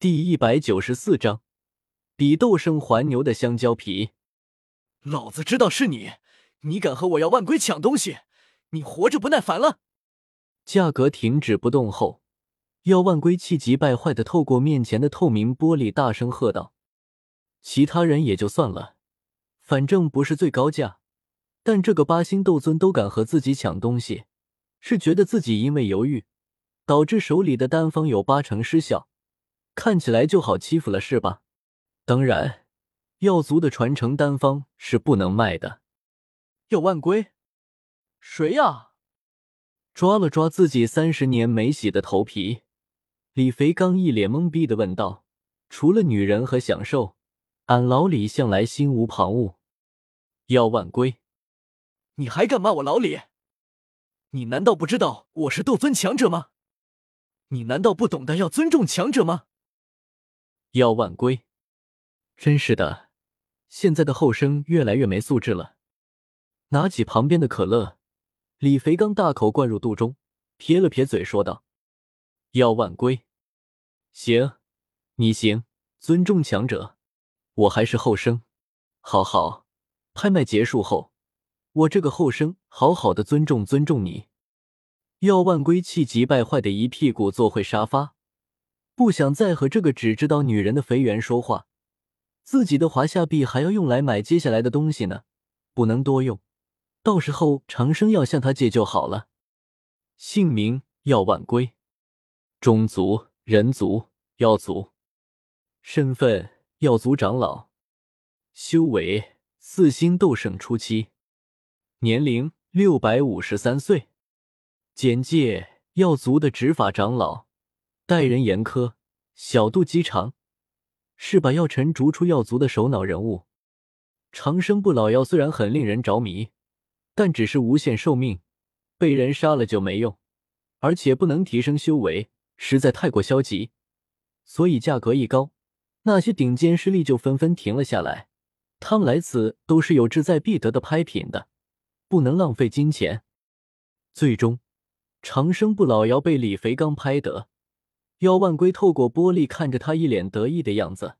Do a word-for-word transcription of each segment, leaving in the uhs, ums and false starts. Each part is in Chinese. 第一百九十四章，比斗胜还牛的香蕉皮。老子知道是你，你敢和我要万归抢东西，你活着不耐烦了？价格停止不动后，要万归气急败坏地透过面前的透明玻璃大声喝道。其他人也就算了，反正不是最高价，但这个八星斗尊都敢和自己抢东西，是觉得自己因为犹豫，导致手里的单方有八成失效，看起来就好欺负了是吧？当然，药族的传承丹方是不能卖的。药万归，谁呀？抓了抓自己三十年没洗的头皮，李肥刚一脸懵逼地问道：“除了女人和享受，俺老李向来心无旁骛。”药万归，你还敢骂我老李？你难道不知道我是斗尊强者吗？你难道不懂得要尊重强者吗？药万归，真是的，现在的后生越来越没素质了。拿起旁边的可乐，李肥刚大口灌入肚中，撇了撇嘴说道：“药万归，行，你行，尊重强者，我还是后生。好好，拍卖结束后，我这个后生好好的尊重尊重你。”药万归气急败坏的一屁股坐回沙发，不想再和这个只知道女人的肥圆说话。自己的华夏币还要用来买接下来的东西呢，不能多用，到时候长生要向他借就好了。姓名：药万归，种族：人族、药族，身份：药族长老，修为：四星斗圣初期，年龄：六百五十三岁。简介：药族的执法长老，待人严苛，小肚鸡肠，是把药尘逐出药族的首脑人物。长生不老药虽然很令人着迷，但只是无限寿命，被人杀了就没用，而且不能提升修为，实在太过消极，所以价格一高，那些顶尖势力就纷纷停了下来。他们来此都是有志在必得的拍品的，不能浪费金钱。最终长生不老药被李肥刚拍得，药万归透过玻璃看着他一脸得意的样子，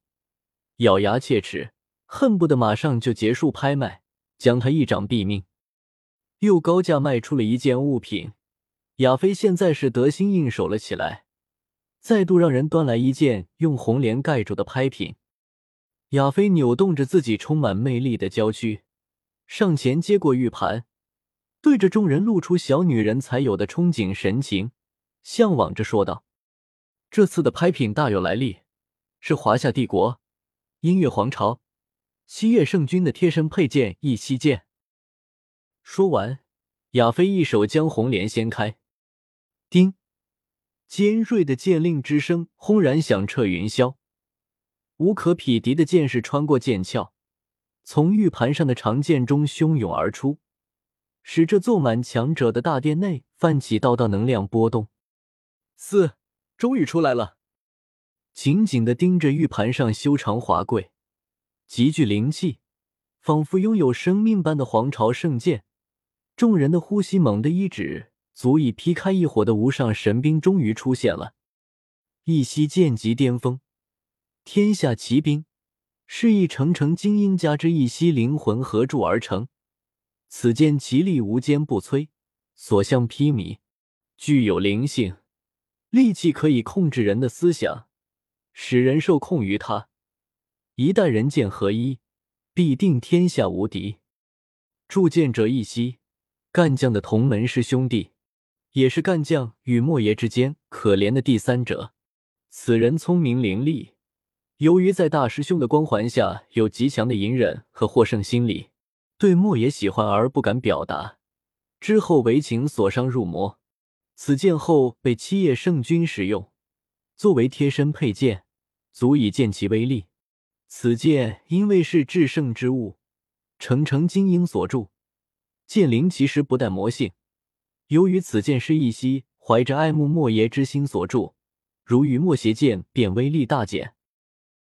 咬牙切齿，恨不得马上就结束拍卖，将他一掌毙命。又高价卖出了一件物品，亚飞现在是得心应手了起来，再度让人端来一件用红莲盖住的拍品。亚飞扭动着自己充满魅力的娇躯，上前接过玉盘，对着众人露出小女人才有的憧憬神情，向往着说道：“这次的拍品大有来历，是华夏帝国、音乐皇朝、西岳圣君的贴身佩剑一息剑。”说完，亚飞一手将红莲掀开，叮，尖锐的剑令之声轰然响彻云霄，无可匹敌的剑势穿过剑鞘，从玉盘上的长剑中汹涌而出，使这坐满强者的大殿内泛起道道能量波动。四，终于出来了。紧紧地盯着玉盘上修长华贵、极具灵气、仿佛拥有生命般的皇朝圣剑，众人的呼吸猛地一止，足以劈开一伙的无上神兵终于出现了。一息剑级巅峰，天下奇兵，是一成成精英加之一息灵魂合铸而成。此剑其力无坚不摧，所向披靡，具有灵性，力气可以控制人的思想，使人受控于它。一旦人剑合一，必定天下无敌。铸剑者一息，干将的同门师兄弟，也是干将与莫邪之间可怜的第三者。此人聪明伶俐，由于在大师兄的光环下有极强的隐忍和获胜心理，对莫邪喜欢而不敢表达，之后为情所伤入魔。此剑后被七叶圣君使用，作为贴身佩剑，足以见其威力。此剑因为是至圣之物，成成精英所铸，剑灵其实不带魔性。由于此剑是一息怀着爱慕莫邪之心所铸，如与莫邪剑便威力大减。